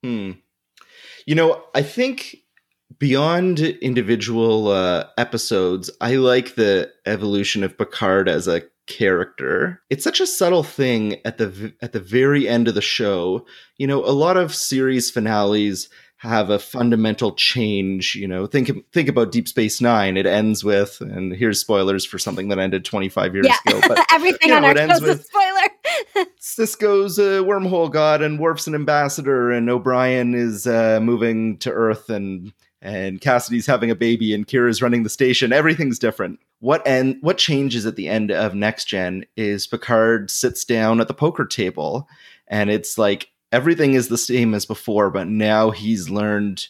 You know, I think beyond individual episodes, I like the evolution of Picard as a character. It's such a subtle thing at the very end of the show. You know, a lot of series finales have a fundamental change. You know, think about Deep Space Nine. It ends with, and here's spoilers for something that ended 25 years ago. But everything on our show is a spoiler. Cisco's a wormhole god, and Worf's an ambassador, and O'Brien is moving to Earth, and Cassidy's having a baby, and Kira's running the station. Everything's different. What changes at the end of Next Gen is Picard sits down at the poker table, and it's like, everything is the same as before, but now he's learned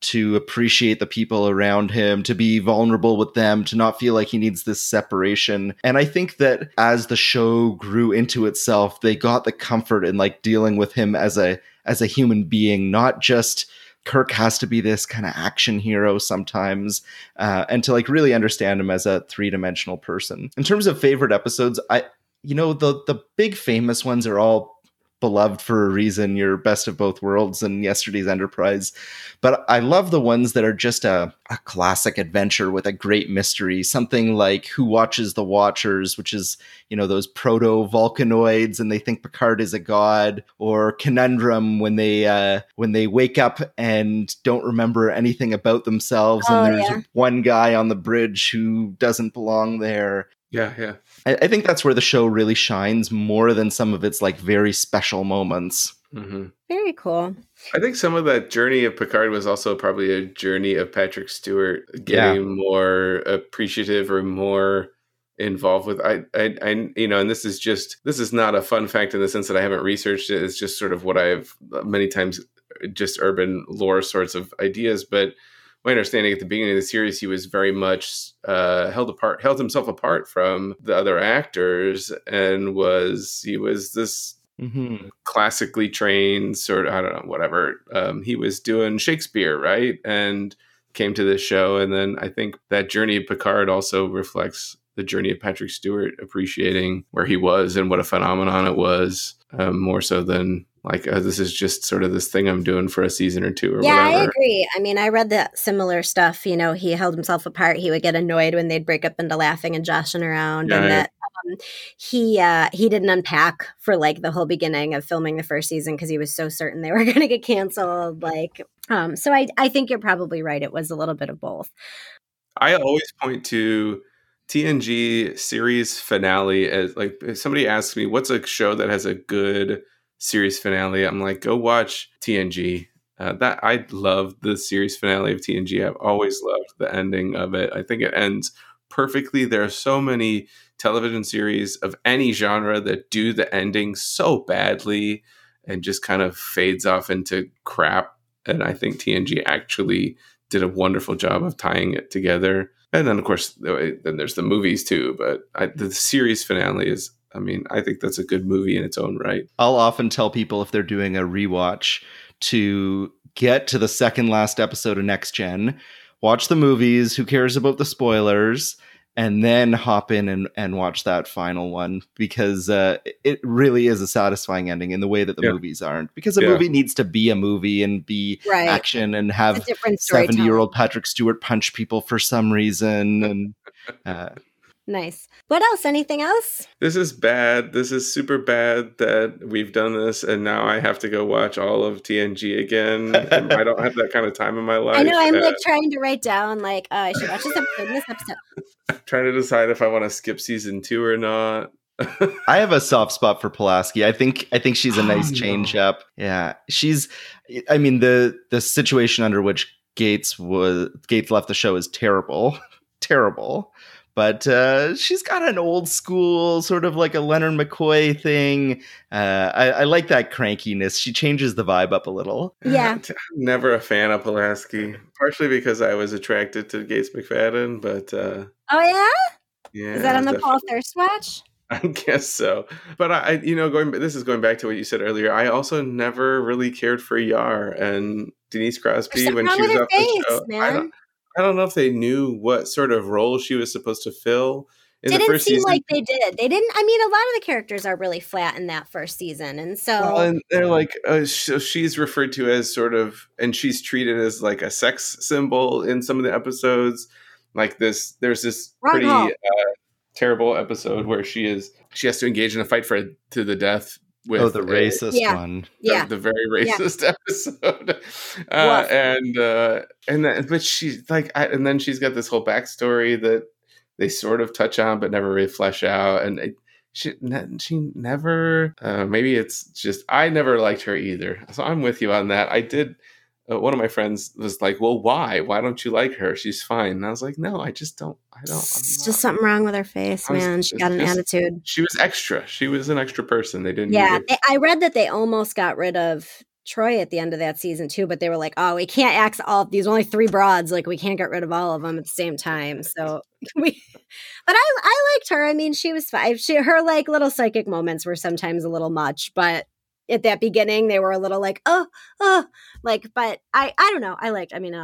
to appreciate the people around him, to be vulnerable with them, to not feel like he needs this separation. And I think that as the show grew into itself, they got the comfort in like dealing with him as a human being, not just Kirk has to be this kind of action hero sometimes, and to like really understand him as a three-dimensional person. In terms of favorite episodes, the big famous ones are all beloved for a reason, your Best of Both Worlds and Yesterday's Enterprise. But I love the ones that are just a classic adventure with a great mystery, something like Who Watches the Watchers, which is, you know, those proto-Vulcanoids and they think Picard is a god, or Conundrum when they wake up and don't remember anything about themselves. Oh, and there's one guy on the bridge who doesn't belong there. Yeah. I think that's where the show really shines more than some of its like very special moments. Mm-hmm. Very cool. I think some of that journey of Picard was also probably a journey of Patrick Stewart getting more appreciative or more involved with. I you know, and this is not a fun fact in the sense that I haven't researched it. It's just sort of what I've many times just urban lore sorts of ideas, but my understanding at the beginning of the series, he was very much held himself apart from the other actors, and he was this classically trained sort of, I don't know, whatever. He was doing Shakespeare, right? And came to this show. And then I think that journey of Picard also reflects the journey of Patrick Stewart, appreciating where he was and what a phenomenon it was, more so than like, this is just sort of this thing I'm doing for a season or two or whatever. Yeah, I agree. I mean, I read that similar stuff. You know, he held himself apart. He would get annoyed when they'd break up into laughing and joshing around. Yeah, and that he didn't unpack for like the whole beginning of filming the first season because he was so certain they were going to get canceled. Like, so I think you're probably right. It was a little bit of both. I always point to TNG series finale as like, if somebody asks me, what's a show that has a good series finale, I'm like, go watch TNG. That I love the series finale of TNG. I've always loved the ending of it. I think it ends perfectly. There are so many television series of any genre that do the ending so badly and just kind of fades off into crap. And I think TNG actually did a wonderful job of tying it together. And then, of course, then there's the movies too. But the series finale is, I mean, I think that's a good movie in its own right. I'll often tell people if they're doing a rewatch to get to the second last episode of Next Gen, watch the movies, who cares about the spoilers, and then hop in and watch that final one, because it really is a satisfying ending in the way that the movies aren't. Because a movie needs to be a movie and be action and have 70-year-old Patrick Stewart punch people for some reason. And Nice. What else? Anything else? This is bad. This is super bad that we've done this, and now I have to go watch all of TNG again. I don't have that kind of time in my life. I know. I'm like trying to write down, like, I should watch this episode. I'm trying to decide if I want to skip season 2 or not. I have a soft spot for Pulaski. I think she's a nice change up. Yeah, she's. I mean, the situation under which Gates left the show is terrible, terrible. But she's got an old school, sort of like a Leonard McCoy thing. I like that crankiness. She changes the vibe up a little. Yeah. I'm never a fan of Pulaski, partially because I was attracted to Gates McFadden. But yeah, is that on the Paul Thirst watch? I guess so. But going back to what you said earlier, I also never really cared for Yar and Denise Crosby when she was off the show. Man. I don't know if they knew what sort of role she was supposed to fill in the first season. Didn't seem like they did. They didn't. I mean, a lot of the characters are really flat in that first season, and so and they're like, so she's referred to as sort of, and she's treated as like a sex symbol in some of the episodes. Like this, there's this pretty terrible episode where she has to engage in a fight to the death with the racist one. Yeah. The very racist episode. But she's like, and then she's got this whole backstory that they sort of touch on, but never really flesh out. And she never, maybe it's just, I never liked her either. So I'm with you on that. I did. One of my friends was like, well, why don't you like her? She's fine. And I was like, no, I just don't. It's just something wrong with her face, man. She got an attitude. She was extra. She was an extra person. They didn't. Yeah. I read that they almost got rid of Troy at the end of that season too, but they were like, oh, we can't axe all of these, only 3 broads. Like we can't get rid of all of them at the same time. So I liked her. I mean, she was fine. Her like little psychic moments were sometimes a little much, but at that beginning, they were a little like, but I don't know.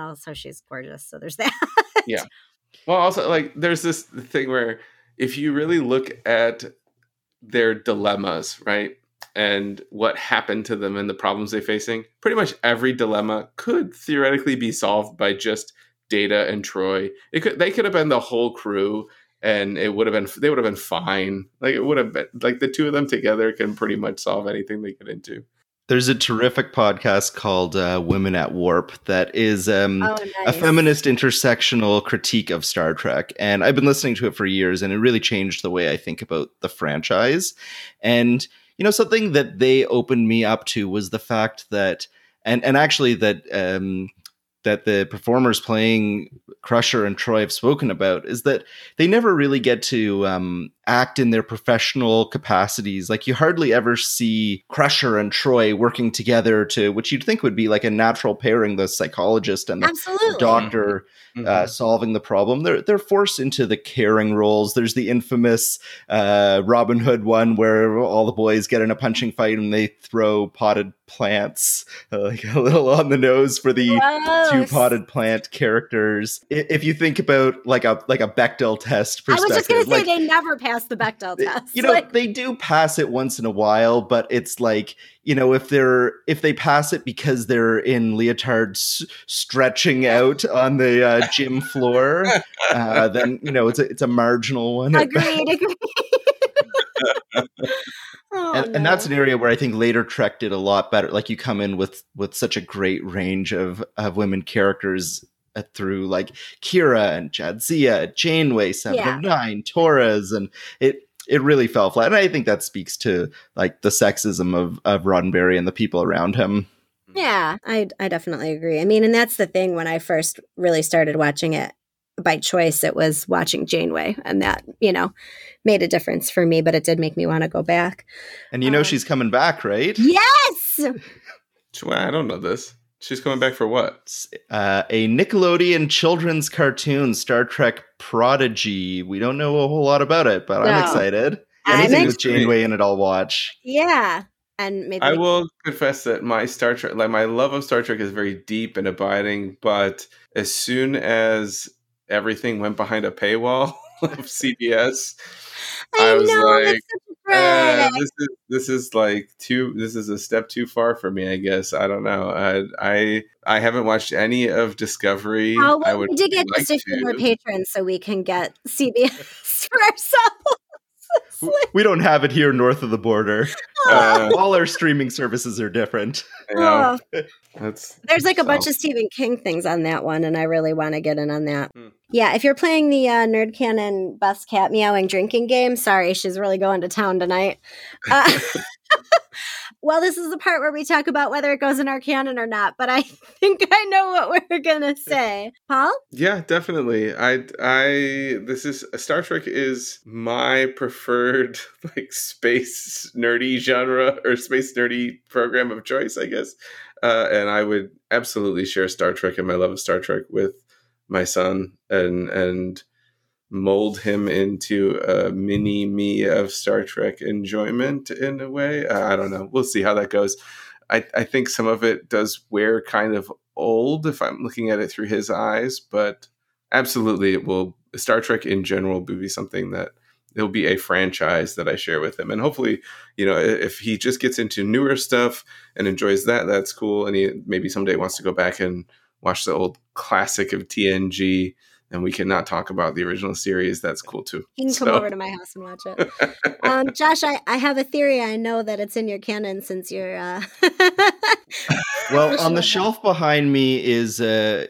Also she's gorgeous. So there's that. Yeah. Well, also like there's this thing where if you really look at their dilemmas, right? And what happened to them and the problems they're facing, pretty much every dilemma could theoretically be solved by just Data and Troy. They could have been the whole crew. And they would have been fine. Like it would have been like the two of them together can pretty much solve anything they get into. There's a terrific podcast called Women at Warp that is a feminist intersectional critique of Star Trek. And I've been listening to it for years, and it really changed the way I think about the franchise. And, you know, something that they opened me up to was the fact that, and actually that, that the performers playing Crusher and Troy have spoken about, is that they never really get to act in their professional capacities. Like you hardly ever see Crusher and Troy working together to what you'd think would be like a natural pairing, the psychologist and the doctor solving the problem. They're forced into the caring roles. There's the infamous Robin Hood one where all the boys get in a punching fight and they throw potted plants, like a little on the nose for the two potted plant characters. If you think about like a Bechdel test perspective. I was just going to say they never pass the Bechdel test. You know, they do pass it once in a while, but it's like, you know, if they pass it because they're in leotards stretching out on the gym floor, then, you know, it's a marginal one. Agreed. And that's an area where I think later Trek did a lot better. Like you come in with such a great range of women characters through like Kira and Jadzia, Janeway, 709, Torres, and it really fell flat. And I think that speaks to like the sexism of Roddenberry and the people around him. Yeah, I definitely agree. I mean, and that's the thing when I first really started watching it. By choice, it was watching Janeway, and that, you know, made a difference for me, but it did make me want to go back. And you know she's coming back, right? Yes! I don't know this. She's coming back for what? A Nickelodeon children's cartoon, Star Trek Prodigy. We don't know a whole lot about it, but I'm excited. Anything with Janeway in it, I'll watch. Yeah. And maybe I will confess that my Star Trek, like my love of Star Trek is very deep and abiding, but as soon as everything went behind a paywall of CBS. I was like, that's such This is a step too far for me, I guess. I don't know. I haven't watched any of Discovery. Oh, well, we did get like more patrons, so we can get CBS for ourselves. We don't have it here north of the border. All our streaming services are different. There's like a bunch of Stephen King things on that one, and I really want to get in on that. Yeah, if you're playing the Nerdcanon bus cat meowing drinking game, sorry, she's really going to town tonight. Well, this is the part where we talk about whether it goes in our canon or not, but I think I know what we're going to say. Paul? Yeah, definitely. Star Trek is my preferred like space nerdy genre or space nerdy program of choice, I guess. And I would absolutely share Star Trek and my love of Star Trek with my son and mold him into a mini me of Star Trek enjoyment in a way. I don't know. We'll see how that goes. I think some of it does wear kind of old if I'm looking at it through his eyes, but absolutely it will. Star Trek in general will be something that it'll be a franchise that I share with him. And hopefully, you know, if he just gets into newer stuff and enjoys that, that's cool. And he maybe someday wants to go back and watch the old classic of TNG. And we cannot talk about the original series. That's cool, too. You can come over to my house and watch it. Josh, I have a theory. I know that it's in your canon since you're... Well, on the shelf behind me is, a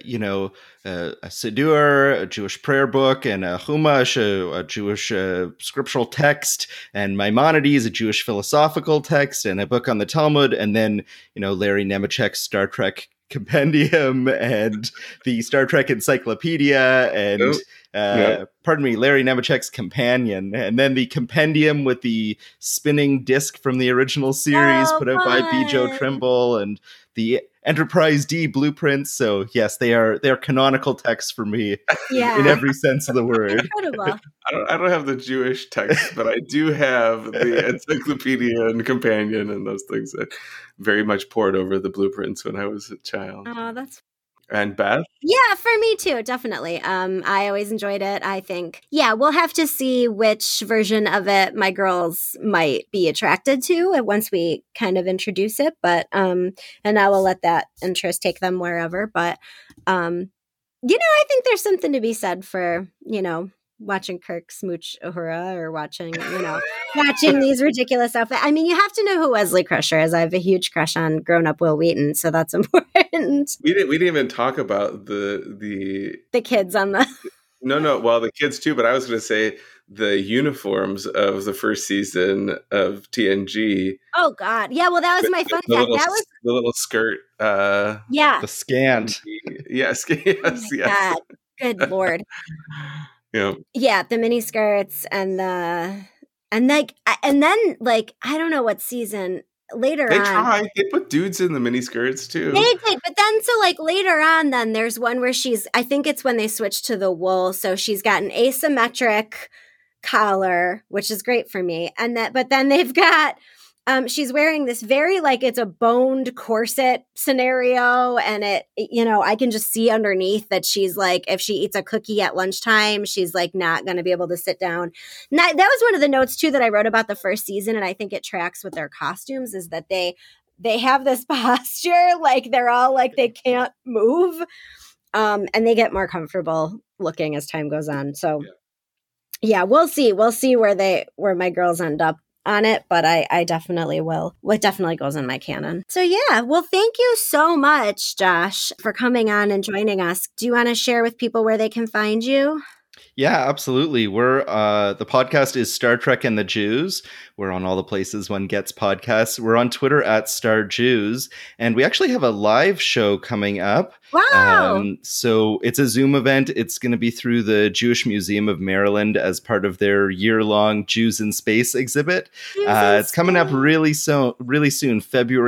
Siddur, a Jewish prayer book, and a Chumash, a Jewish scriptural text, and Maimonides, a Jewish philosophical text, and a book on the Talmud, and then, Larry Nemechek's Star Trek Compendium and the Star Trek Encyclopedia and Larry Nemechek's Companion, and then the Compendium with the spinning disc from the original series put out by B. Joe Trimble and the Enterprise D blueprints. So yes, they are canonical texts for me in every sense of the word. Incredible. I don't have the Jewish text, but I do have the Encyclopedia and Companion and those things that very much poured over the blueprints when I was a child. Oh, that's... And Beth? Yeah, for me too, definitely. I always enjoyed it, I think. Yeah, we'll have to see which version of it my girls might be attracted to once we kind of introduce it. But and I will let that interest take them wherever. But, I think there's something to be said for, watching Kirk smooch Uhura or watching these ridiculous outfits. I mean, you have to know who Wesley Crusher is. I have a huge crush on grown-up Will Wheaton, so that's important. We didn't even talk about the kids on the... No, well, the kids too, but I was going to say the uniforms of the first season of TNG. Oh, God. Yeah, well, that was my fun fact. The little skirt. Yeah. The scant. Yes. Oh yes. God. Good Lord. Yeah. Yeah, the mini skirts and then I don't know what season later they on. They put dudes in the mini skirts too. They did, but then later on then there's one where I think it's when they switch to the wool, so she's got an asymmetric collar, which is great for me. But then they've got she's wearing this very it's a boned corset scenario, and it, I can just see underneath that she's if she eats a cookie at lunchtime, she's not going to be able to sit down. Now, that was one of the notes too that I wrote about the first season, and I think it tracks with their costumes, is that they have this posture they're all they can't move, and they get more comfortable looking as time goes on. So, yeah, we'll see where my girls end up on it, but I definitely will. It definitely goes in my canon. So yeah, well, thank you so much, Josh, for coming on and joining us. Do you want to share with people where they can find you? Yeah, absolutely. We're the podcast is Star Trek and the Jews. We're on all the places one gets podcasts. We're on Twitter at Star Jews, and we actually have a live show coming up. Wow! So it's a Zoom event. It's going to be through the Jewish Museum of Maryland as part of their year-long Jews in Space exhibit. It's coming up really soon, February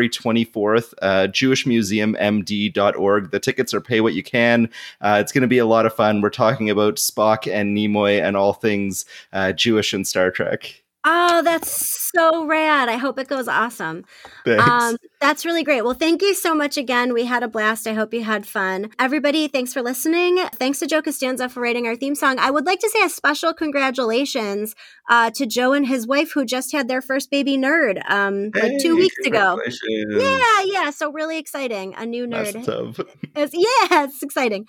24th, jewishmuseummd.org. The tickets are pay what you can. It's going to be a lot of fun. We're talking about Spock and Nimoy and all things Jewish and Star Trek. Oh, that's so rad. I hope it goes awesome. Thanks. That's really great. Well, thank you so much again. We had a blast. I hope you had fun. Everybody, thanks for listening. Thanks to Joe Costanza for writing our theme song. I would like to say a special congratulations to Joe and his wife, who just had their first baby nerd like 2 weeks ago. Yeah. So really exciting. A new nerd. It's exciting.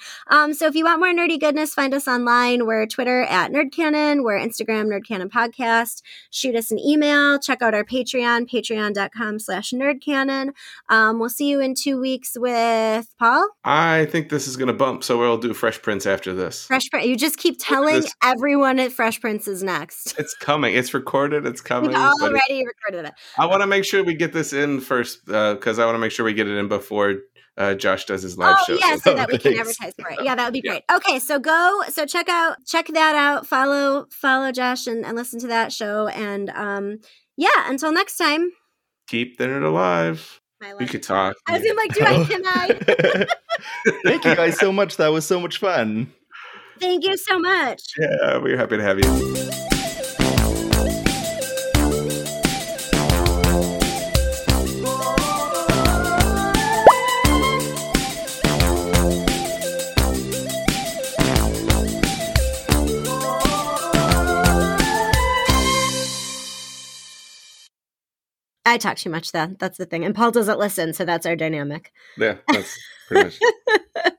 So if you want more nerdy goodness, find us online. We're Twitter at Nerdcanon. We're Instagram, Nerdcanon Podcast. Shoot us an email. Check out our Patreon, patreon.com/Nerdcanon. We'll see you in 2 weeks with Paul. I think this is going to bump, so we'll do Fresh Prince after this. Fresh Prince. You just keep telling everyone that Fresh Prince is next. It's coming. It's recorded. It's coming. We've already recorded it. I want to make sure we get this in first because I want to make sure we get it in before Josh does his live show. Oh, yeah, so that we can advertise for it. Yeah, that would be great. Okay, so go. So check that out. Follow Josh and listen to that show. And until next time. Keep the nerd alive. We could talk. I was like, can I? Thank you guys so much. That was so much fun. Thank you so much. Yeah, we're happy to have you. I talk too much, though. That's the thing. And Paul doesn't listen, so that's our dynamic. Yeah, that's pretty much